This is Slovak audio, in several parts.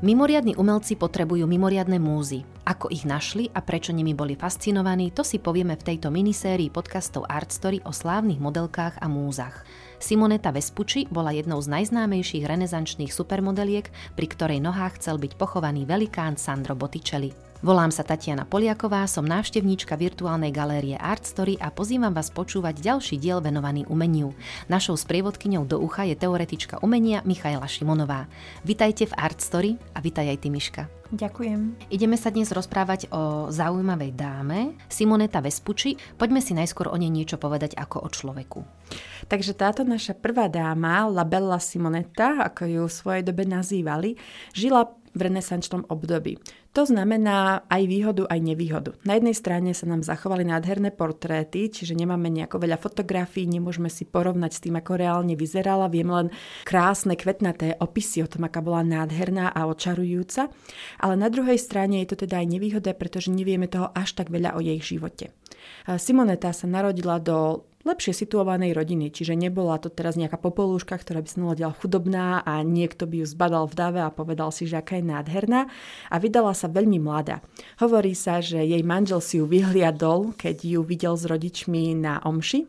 Mimoriadni umelci potrebujú mimoriadne múzy. Ako ich našli a prečo nimi boli fascinovaní, to si povieme v tejto minisérii podcastov Art Story o slávnych modelkách a múzach. Simonetta Vespucci bola jednou z najznámejších renesančných supermodeliek, pri ktorej nohách chcel byť pochovaný velikán Sandro Botticelli. Volám sa Tatiana Poliaková, som návštevníčka virtuálnej galérie Art Story a pozývam vás počúvať ďalší diel venovaný umeniu. Našou sprievodkyňou do ucha je teoretička umenia Michaela Šimonová. Vitajte v Art Story a vitaj aj ty, Miška. Ďakujem. Ideme sa dnes rozprávať o zaujímavej dáme, Simonetta Vespucci. Poďme si najskôr o nej niečo povedať ako o človeku. Takže táto naša prvá dáma, La Bella Simonetta, ako ju v svojej dobe nazývali, žila v renesančnom období. To znamená aj výhodu, aj nevýhodu. Na jednej strane sa nám zachovali nádherné portréty, čiže nemáme nejako veľa fotografií, nemôžeme si porovnať s tým, ako reálne vyzerala. Viem len krásne kvetnaté opisy o tom, aká bola nádherná a očarujúca. Ale na druhej strane je to teda aj nevýhoda, pretože nevieme toho až tak veľa o jej živote. Simonetta sa narodila do lepšie situovanej rodiny, čiže nebola to teraz nejaká popolúška, ktorá by sa narodila chudobná a niekto by ju zbadal v dáve a povedal si, že aká je nádherná, a vydala sa veľmi mladá. Hovorí sa, že jej manžel si ju vyhliadol, keď ju videl s rodičmi na omši.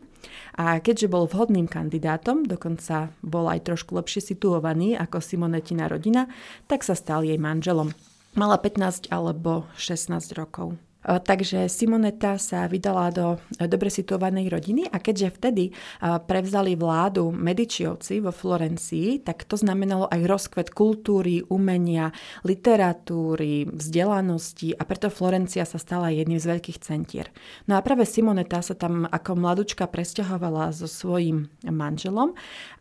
A keďže bol vhodným kandidátom, dokonca bol aj trošku lepšie situovaný ako Simonettina rodina, tak sa stal jej manželom. Mala 15 alebo 16 rokov. Takže Simonetta sa vydala do dobre situovanej rodiny, a keďže vtedy prevzali vládu Medičiovci vo Florencii, tak to znamenalo aj rozkvet kultúry, umenia, literatúry, vzdelanosti, a preto Florencia sa stala jedným z veľkých centier. No a práve Simonetta sa tam ako mladúčka presťahovala so svojím manželom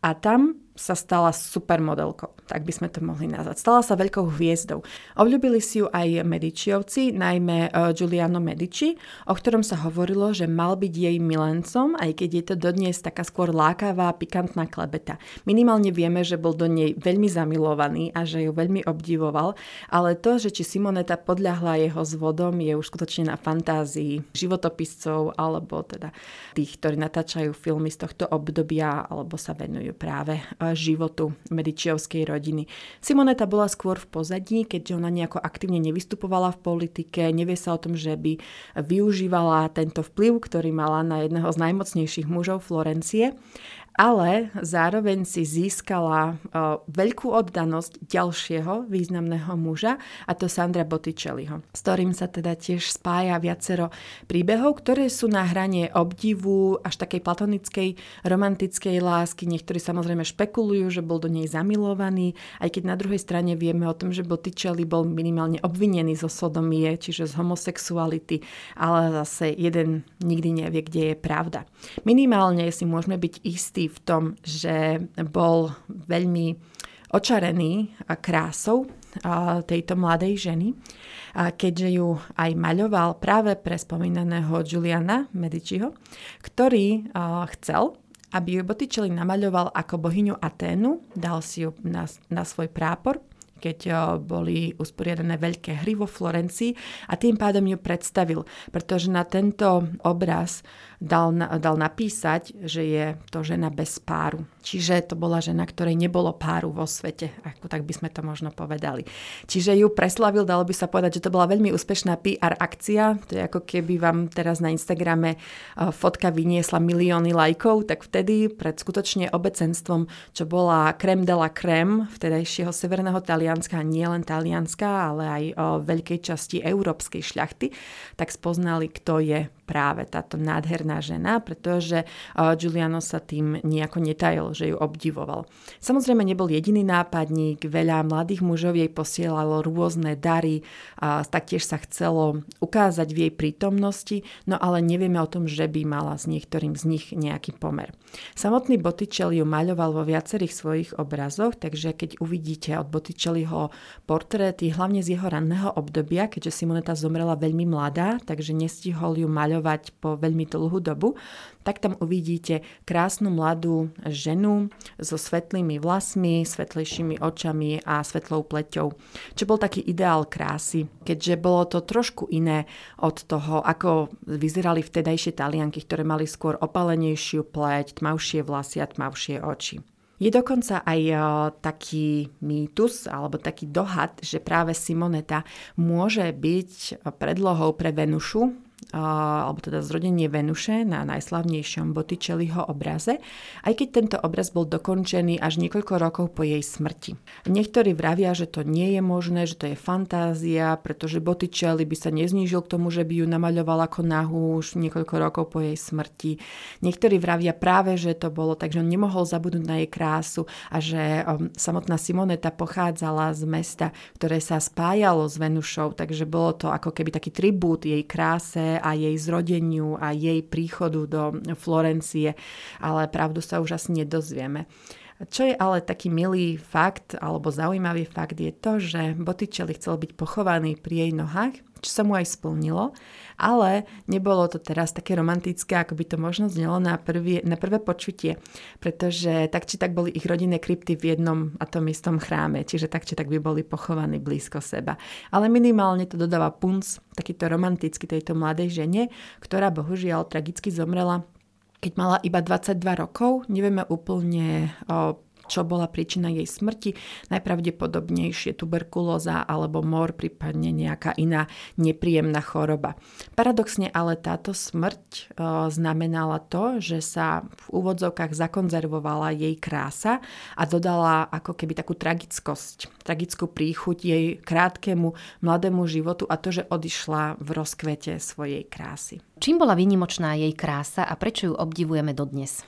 a tam sa stala supermodelkou, tak by sme to mohli nazvať. Stala sa veľkou hviezdou. Obľúbili si ju aj Medičiovci, najmä Giuliano Medici, o ktorom sa hovorilo, že mal byť jej milencom, aj keď je to dodnes taká skôr lákavá, pikantná klebeta. Minimálne vieme, že bol do nej veľmi zamilovaný a že ju veľmi obdivoval, ale to, že či Simonetta podľahla jeho zvodom, je už skutočne na fantázii životopiscov alebo teda tých, ktorí natáčajú filmy z tohto obdobia alebo sa venujú práve životu medičiovskej rodiny. Simonetta bola skôr v pozadí, keďže ona nejako aktívne nevystupovala v politike, nevie sa o tom, že by využívala tento vplyv, ktorý mala na jedného z najmocnejších mužov Florencie, ale zároveň si získala veľkú oddanosť ďalšieho významného muža, a to Sandra Botticelliho, s ktorým sa teda tiež spája viacero príbehov, ktoré sú na hrane obdivu až takej platonickej, romantickej lásky. Niektorí samozrejme špekulujú, že bol do nej zamilovaný, aj keď na druhej strane vieme o tom, že Botticelli bol minimálne obvinený zo sodomie, čiže z homosexuality, ale zase jeden nikdy nevie, kde je pravda. Minimálne si môžeme byť istí v tom, že bol veľmi očarený krásou tejto mladej ženy, keďže ju aj maľoval práve pre spomínaného Giuliana Mediciho, ktorý chcel, aby ju Botticelli namaľoval ako bohyňu Aténu, dal si ju na svoj prápor, keď boli usporiadané veľké hry vo Florencii, a tým pádom ju predstavil, pretože na tento obraz dal napísať, že je to žena bez páru. Čiže to bola žena, ktorej nebolo páru vo svete, ako tak by sme to možno povedali. Čiže ju preslavil, dalo by sa povedať, že to bola veľmi úspešná PR akcia. To je ako keby vám teraz na Instagrame fotka vyniesla milióny lajkov, tak vtedy pred skutočne obecenstvom, čo bola crème de la crème vtedajšieho severného Talianska, nie len talianská, ale aj o veľkej časti európskej šľachty, tak spoznali, kto je práve táto nádherná žena, pretože Giuliano sa tým nejako netajil, že ju obdivoval. Samozrejme nebol jediný nápadník, veľa mladých mužov jej posielalo rôzne dary, taktiež sa chcelo ukázať v jej prítomnosti, no ale nevieme o tom, že by mala s niektorým z nich nejaký pomer. Samotný Botticelli ju maľoval vo viacerých svojich obrazoch, takže keď uvidíte od Botticelliho portréty, hlavne z jeho ranného obdobia, keďže Simonetta zomrela veľmi mladá, takže nestihol ju maľovať po veľmi dlhú dobu, tak tam uvidíte krásnu mladú ženu so svetlými vlasmi, svetlejšími očami a svetlou pleťou, čo bol taký ideál krásy, keďže bolo to trošku iné od toho, ako vyzerali vtedajšie Talianky, ktoré mali skôr opalenejšiu pleť, tmavšie vlasy a tmavšie oči. Je dokonca aj taký mýtus alebo taký dohad, že práve Simonetta môže byť predlohou pre Venušu, alebo teda zrodenie Venuše na najslavnejšom Botticelliho obraze, aj keď tento obraz bol dokončený až niekoľko rokov po jej smrti. Niektorí vravia, že to nie je možné, že to je fantázia, pretože Botticelli by sa neznížil k tomu, že by ju namaľoval ako nahú už niekoľko rokov po jej smrti. Niektorí vravia práve, že to bolo tak, že on nemohol zabudnúť na jej krásu a že samotná Simonetta pochádzala z mesta, ktoré sa spájalo s Venušou, takže bolo to ako keby taký tribút jej kráse a jej zrodeniu a jej príchodu do Florencie, ale pravdu sa už asi nedozvieme. Čo je ale taký milý fakt alebo zaujímavý fakt je to, že Botticelli chcel byť pochovaný pri jej nohách, čo sa mu aj splnilo, ale nebolo to teraz také romantické, ako by to možno znelo na prvé počutie, pretože tak či tak boli ich rodinné krypty v jednom a tom istom chráme, čiže tak či tak by boli pochovaní blízko seba. Ale minimálne to dodáva punc takýto romantický tejto mladej žene, ktorá bohužiaľ tragicky zomrela, keď mala iba 22 rokov. Nevieme úplne, čo bola príčina jej smrti, najpravdepodobnejšie tuberkulóza alebo mor, prípadne nejaká iná nepríjemná choroba. Paradoxne ale táto smrť znamenala to, že sa v úvodzovkách zakonzervovala jej krása a dodala ako keby takú tragickosť, tragickú príchuť jej krátkemu mladému životu a to, že odišla v rozkvete svojej krásy. Čím bola výnimočná jej krása a prečo ju obdivujeme dodnes?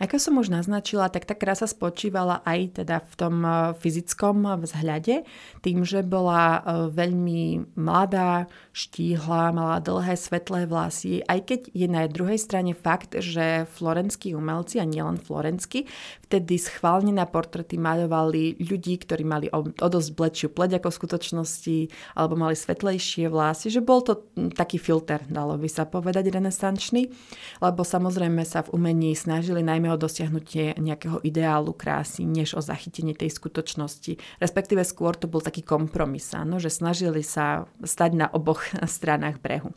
Ako som už naznačila, tak tá krása spočívala aj teda v tom fyzickom vzhľade, tým, že bola veľmi mladá, štíhla, mala dlhé svetlé vlasy, aj keď je na druhej strane fakt, že florenskí umelci, a nielen florenskí, vtedy schválne na portréty maľovali ľudí, ktorí mali o dosť bledšiu pleť ako v skutočnosti, alebo mali svetlejšie vlasy, že bol to taký filter, dalo by sa povedať, renesančný, lebo samozrejme sa v umení snažili najmä o dosiahnutie nejakého ideálu krásy, než o zachytenie tej skutočnosti. Respektíve skôr to bol taký kompromis, áno, že snažili sa stať na oboch stranách brehu.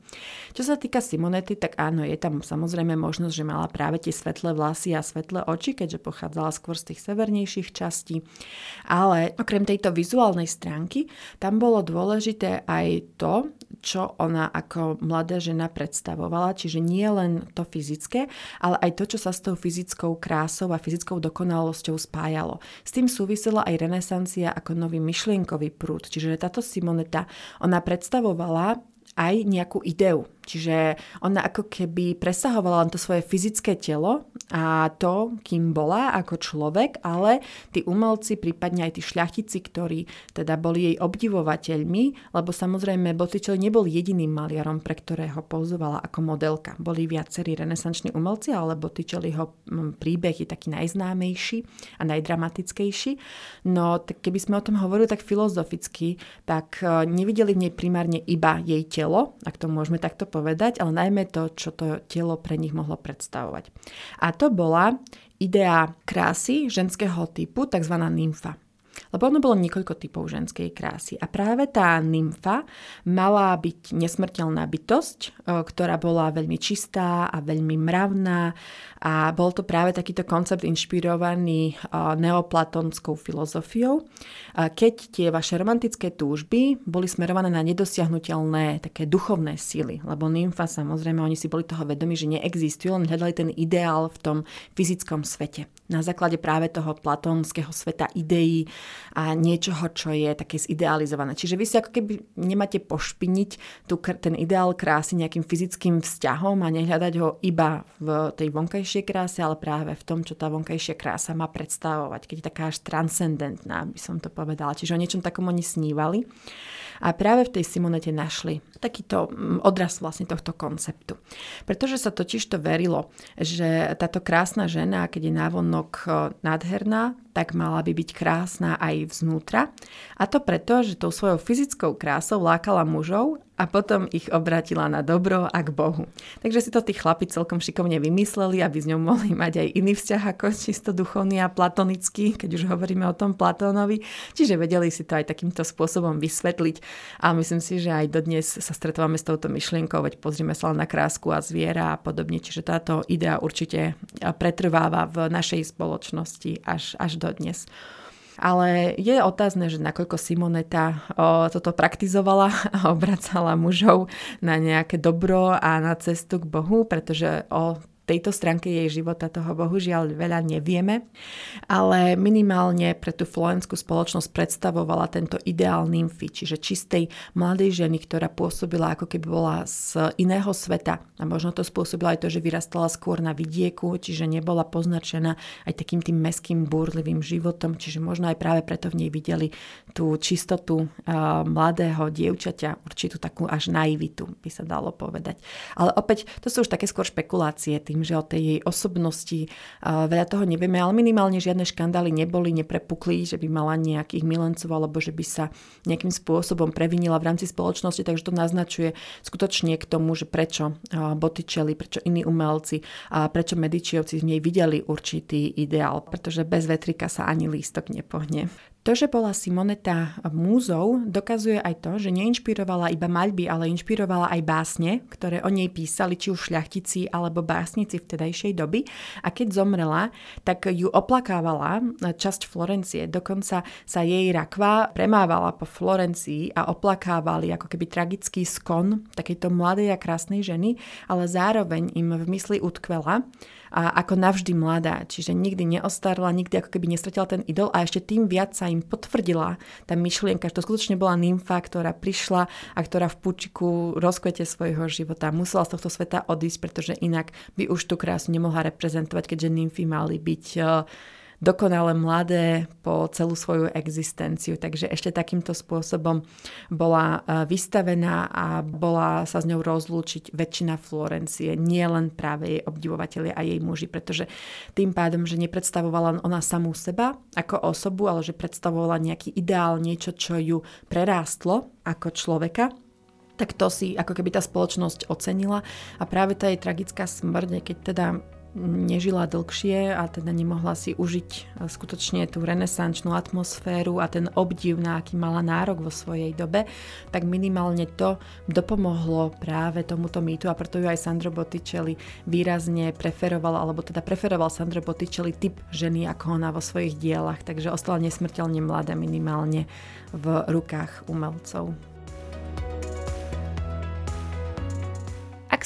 Čo sa týka Simonety, tak áno, je tam samozrejme možnosť, že mala práve tie svetlé vlasy a svetlé oči, keďže pochádzala skôr z tých severnejších častí. Ale okrem tejto vizuálnej stránky, tam bolo dôležité aj to, čo ona ako mladá žena predstavovala, čiže nie len to fyzické, ale aj to, čo sa s tou fyzickou krásou a fyzickou dokonalosťou spájalo. S tým súvisela aj renesancia ako nový myšlienkový prúd, čiže táto Simonetta, ona predstavovala aj nejakú ideu. Čiže ona ako keby presahovala len to svoje fyzické telo a to, kým bola ako človek, ale tí umelci, prípadne aj tí šľachtici, ktorí teda boli jej obdivovateľmi, lebo samozrejme Botticelli nebol jediným maliarom, pre ktorého pouzovala ako modelka. Boli viacerí renesanční umelci, ale Botticelliho príbeh je taký najznámejší a najdramatickejší. No tak keby sme o tom hovorili tak filozoficky, tak nevideli v nej primárne iba jej telo, ak to môžeme takto povedať, ale najmä to, čo to telo pre nich mohlo predstavovať. A to bola idea krásy ženského typu, takzvaná nymfa. Lebo ono bolo niekoľko typov ženskej krásy. A práve tá nymfa mala byť nesmrteľná bytosť, ktorá bola veľmi čistá a veľmi mravná. A bol to práve takýto koncept inšpirovaný neoplatonskou filozofiou. Keď tie vaše romantické túžby boli smerované na nedosiahnuteľné také duchovné síly. Lebo nymfa, samozrejme, oni si boli toho vedomi, že neexistujú, len hľadali ten ideál v tom fyzickom svete. Na základe práve toho platónskeho sveta ideí a niečoho, čo je také zidealizované. Čiže vy si ako keby nemáte pošpiniť ten ideál krásy nejakým fyzickým vzťahom a nehľadať ho iba v tej vonkajšej kráse, ale práve v tom, čo tá vonkajšia krása má predstavovať, keď je taká až transcendentná, by som to povedala. Čiže o niečom takom oni snívali. A práve v tej Simonette našli takýto odraz vlastne tohto konceptu. Pretože sa totiž to verilo, že táto krásna žena, keď je navonok nádherná, tak mala by byť krásna aj vznútra. A to preto, že tou svojou fyzickou krásou lákala mužov a potom ich obratila na dobro a k Bohu. Takže si to tí chlapi celkom šikovne vymysleli, aby s ňou mohli mať aj iný vzťah ako čisto duchovný a platonický, keď už hovoríme o tom Platónovi. Čiže vedeli si to aj takýmto spôsobom vysvetliť a myslím si, že aj dodnes sa stretávame s touto myšlienkou, veď pozrime sa na krásku a zviera a podobne, čiže táto idea určite pretrváva v našej spoločnosti až dodnes. Ale je otázne, že nakoľko Simonetta toto praktizovala a obracala mužov na nejaké dobro a na cestu k Bohu, pretože o tejto stránke jej života toho bohužiaľ veľa nevieme, ale minimálne pre tú florenskú spoločnosť predstavovala tento ideál nymfy, čiže čistej mladej ženy, ktorá pôsobila ako keby bola z iného sveta. A možno to spôsobila aj to, že vyrastala skôr na vidieku, čiže nebola poznačená aj takým tým meským búrlivým životom, čiže možno aj práve preto v nej videli tú čistotu mladého dievčaťa, určitú takú až naivitu, by sa dalo povedať. Ale opäť, to sú už také skôr špekulácie, že o tej jej osobnosti veľa toho nevieme, ale minimálne žiadne škandály neboli, neprepukli, že by mala nejakých milencov alebo že by sa nejakým spôsobom previnila v rámci spoločnosti, takže to naznačuje skutočne k tomu, že prečo Botticelli, prečo iní umelci a prečo Medičiovci v nej videli určitý ideál, pretože bez vetrika sa ani lístok nepohne. To, že bola Simonetta múzou, dokazuje aj to, že neinšpirovala iba maľby, ale inšpirovala aj básne, ktoré o nej písali či už šľachtici alebo básnici vtedajšej doby. A keď zomrela, tak ju oplakávala časť Florencie. Dokonca sa jej rakva premávala po Florencii a oplakávali ako keby tragický skon takejto mladej a krásnej ženy, ale zároveň im v mysli utkvela a ako navždy mladá, čiže nikdy neostarla, nikdy ako keby nestratila ten idol a ešte tým viac sa im potvrdila tá myšlienka, že to skutočne bola nymfa, ktorá prišla a ktorá v púčiku rozkvete svojho života musela z tohto sveta odísť, pretože inak by už tú krásu nemohla reprezentovať, keďže nymfy mali byť dokonale mladé po celú svoju existenciu. Takže ešte takýmto spôsobom bola vystavená a bola sa s ňou rozlúčiť väčšina Florencie, nie len práve jej obdivovatelia a jej muži, pretože tým pádom, že nepredstavovala ona samú seba ako osobu, ale že predstavovala nejaký ideál, niečo, čo ju prerástlo ako človeka, tak to si ako keby tá spoločnosť ocenila a práve tá jej tragická smrť, keď teda nežila dlhšie a teda nemohla si užiť skutočne tú renesančnú atmosféru a ten obdiv, na aký mala nárok vo svojej dobe, tak minimálne to dopomohlo práve tomuto mýtu a preto ju aj Sandro Botticelli výrazne preferoval, alebo teda preferoval Sandro Botticelli typ ženy ako ona vo svojich dielach, takže ostala nesmrteľne mladá minimálne v rukách umelcov. Ak